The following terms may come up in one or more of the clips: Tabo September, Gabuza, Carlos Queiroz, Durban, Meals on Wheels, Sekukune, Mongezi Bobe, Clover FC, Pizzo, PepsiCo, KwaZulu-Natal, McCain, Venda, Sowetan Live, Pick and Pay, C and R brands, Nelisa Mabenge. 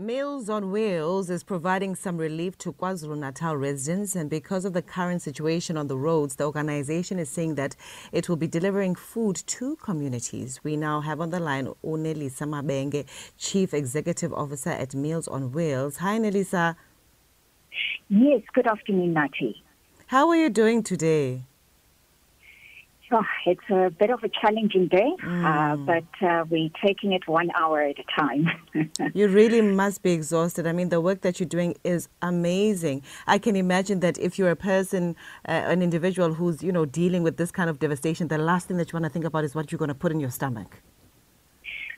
Meals on Wheels is providing some relief to KwaZulu-Natal residents, and because of the current situation on the roads, the organization is saying that it will be delivering food to communities. We now have on the line Nelisa Mabenge, Chief Executive Officer at Meals on Wheels. Hi, Nelisa. Yes, good afternoon, Nati. How are you doing today? Oh, it's a bit of a challenging day, but we're taking it 1 hour at a time. You really must be exhausted. I mean, the work that you're doing is amazing. I can imagine that if you're a person, an individual who's, you know, dealing with this kind of devastation, the last thing that you want to think about is what you're going to put in your stomach.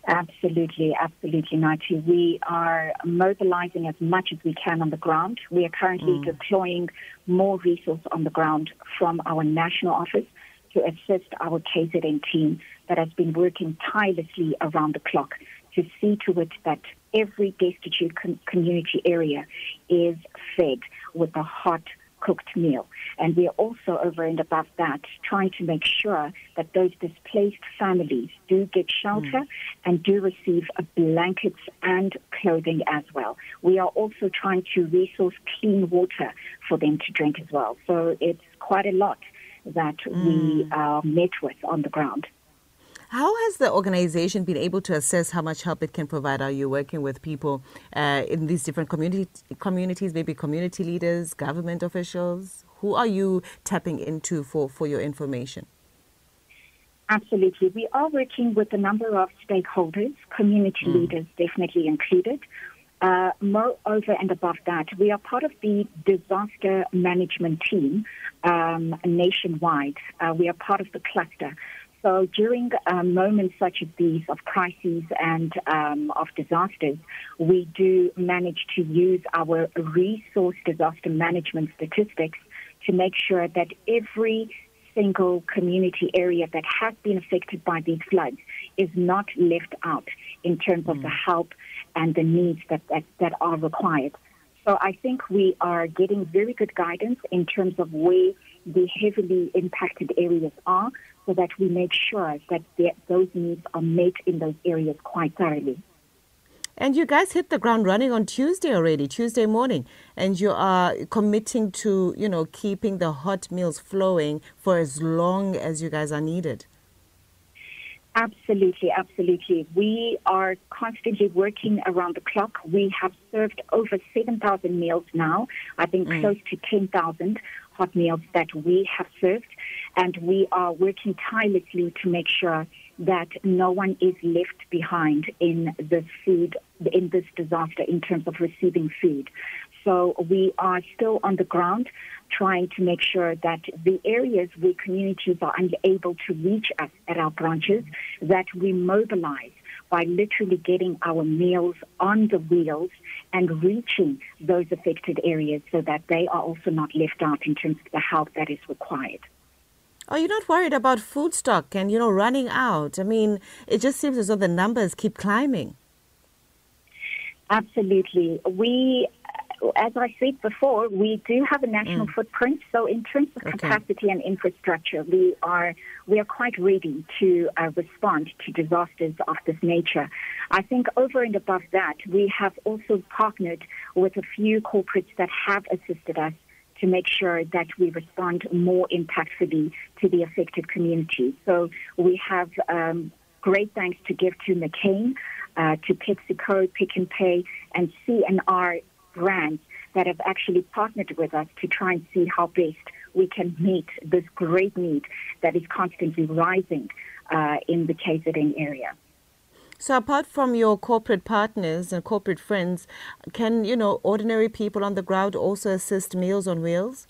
Absolutely, absolutely, Nati. We are mobilizing as much as we can on the ground. We are currently deploying more resources on the ground from our national office to assist our KZN team that has been working tirelessly around the clock to see to it that every destitute community area is fed with a hot cooked meal. And we are also, over and above that, trying to make sure that those displaced families do get shelter and do receive blankets and clothing as well. We are also trying to resource clean water for them to drink as well. So it's quite a lot that we are met with on the ground. How has the organization been able to assess how much help it can provide? Are you working with people in these different communities, maybe community leaders, government officials? Who are you tapping into for your information? Absolutely. We are working with a number of stakeholders, community leaders definitely included. Moreover and above that, we are part of the disaster management team nationwide. We are part of the cluster. So during moments such as these of crises and of disasters, we do manage to use our resource disaster management statistics to make sure that every single community area that has been affected by these floods is not left out in terms of the help and the needs that are required. So I think we are getting very good guidance in terms of where the heavily impacted areas are, so that we make sure that those needs are met in those areas quite thoroughly. And you guys hit the ground running on Tuesday already, Tuesday morning, and you are committing to, you know, keeping the hot meals flowing for as long as you guys are needed. Absolutely, absolutely. We are constantly working around the clock. We have served over 7,000 meals now, I think close to 10,000 hot meals that we have served, and we are working tirelessly to make sure that no one is left behind in this food, in this disaster, in terms of receiving food. So we are still on the ground trying to make sure that the areas where communities are unable to reach us at our branches, that we mobilize by literally getting our meals on the wheels and reaching those affected areas so that they are also not left out in terms of the help that is required. Are you not worried about food stock and, you know, running out? I mean, it just seems as though the numbers keep climbing. Absolutely. We, as I said before, we do have a national footprint. So in terms of capacity and infrastructure, we are quite ready to respond to disasters of this nature. I think over and above that, we have also partnered with a few corporates that have assisted us to make sure that we respond more impactfully to the affected communities. So we have great thanks to give to McCain, to PepsiCo, Pick and Pay, and C and R brands that have actually partnered with us to try and see how best we can meet this great need that is constantly rising in the KZN area. So apart from your corporate partners and corporate friends, can, you know, ordinary people on the ground also assist Meals on Wheels?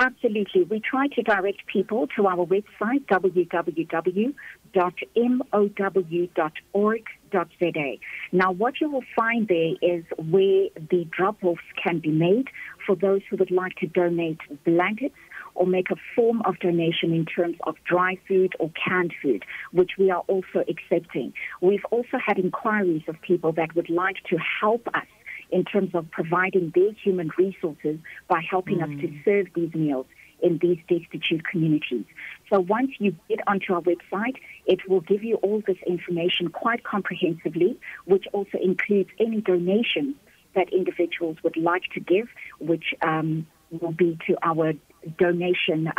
Absolutely. We try to direct people to our website, www.mow.org.za. Now, what you will find there is where the drop-offs can be made for those who would like to donate blankets or make a form of donation in terms of dry food or canned food, which we are also accepting. We've also had inquiries of people that would like to help us in terms of providing their human resources by helping us to serve these meals in these destitute communities. So once you get onto our website, it will give you all this information quite comprehensively, which also includes any donations that individuals would like to give, which will be to our donation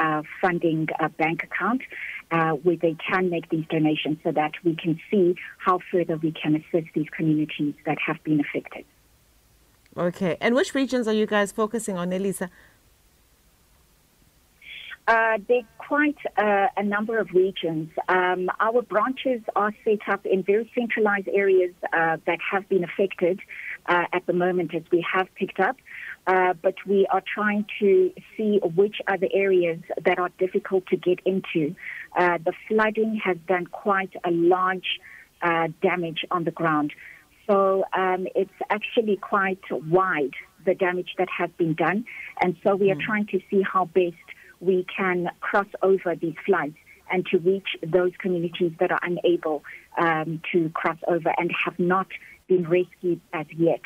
funding bank account, where they can make these donations so that we can see how further we can assist these communities that have been affected. Okay. And which regions are you guys focusing on, Nelisa? There are quite a number of regions. Our branches are set up in very centralized areas that have been affected at the moment, as we have picked up. But we are trying to see which are the areas that are difficult to get into. The flooding has done quite a large damage on the ground. So it's actually quite wide, the damage that has been done. And so we are trying to see how best we can cross over these floods and to reach those communities that are unable to cross over and have not been rescued as yet.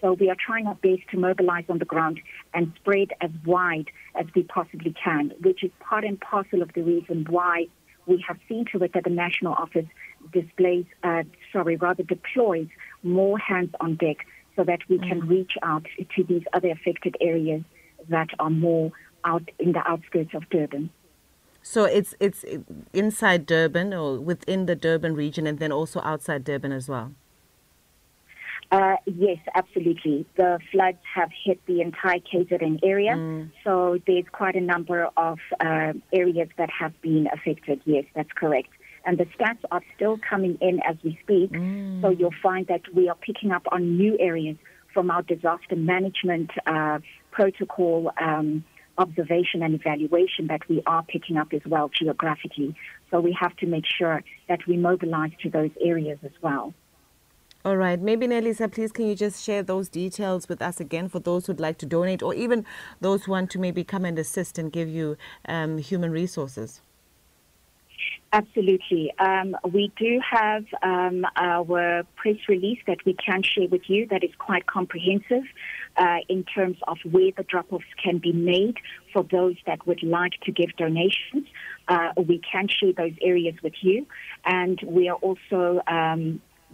So we are trying our best to mobilize on the ground and spread as wide as we possibly can, which is part and parcel of the reason why we have seen to it that the national office deploys more hands on deck so that we can reach out to these other affected areas that are more out in the outskirts of Durban. So it's inside Durban or within the Durban region, and then also outside Durban as well? Yes, absolutely. The floods have hit the entire KZN area, so there's quite a number of areas that have been affected. Yes, that's correct. And the stats are still coming in as we speak, so you'll find that we are picking up on new areas from our disaster management protocol observation and evaluation that we are picking up as well geographically. So we have to make sure that we mobilize to those areas as well. All right. Maybe, Nelisa, please, can you just share those details with us again for those who'd like to donate or even those who want to maybe come and assist and give you human resources? Absolutely. We do have our press release that we can share with you that is quite comprehensive in terms of where the drop-offs can be made for those that would like to give donations. We can share those areas with you. And we are also...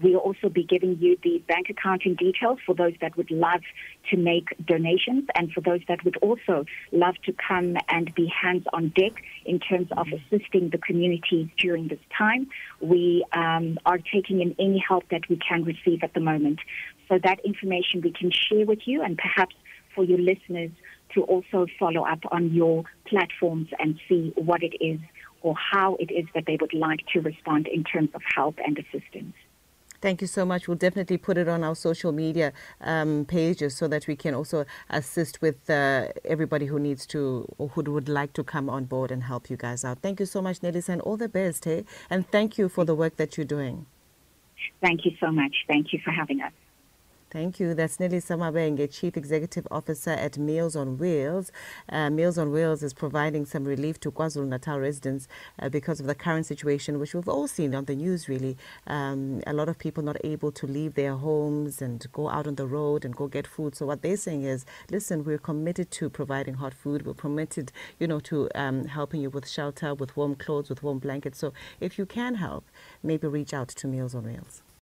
we'll also be giving you the bank accounting details for those that would love to make donations and for those that would also love to come and be hands on deck in terms of assisting the community during this time. We are taking in any help that we can receive at the moment. So that information we can share with you, and perhaps for your listeners to also follow up on your platforms and see what it is or how it is that they would like to respond in terms of help and assistance. Thank you so much. We'll definitely put it on our social media pages so that we can also assist with everybody who needs to or who would like to come on board and help you guys out. Thank you so much, Nelisa, and all the best, hey? And thank you for the work that you're doing. Thank you so much. Thank you for having us. Thank you. That's Nelisa Mabenge, Chief Executive Officer at Meals on Wheels. Meals on Wheels is providing some relief to KwaZulu-Natal residents because of the current situation, which we've all seen on the news, really. A lot of people not able to leave their homes and go out on the road and go get food. So what they're saying is, listen, we're committed to providing hot food. We're committed, to helping you with shelter, with warm clothes, with warm blankets. So if you can help, maybe reach out to Meals on Wheels.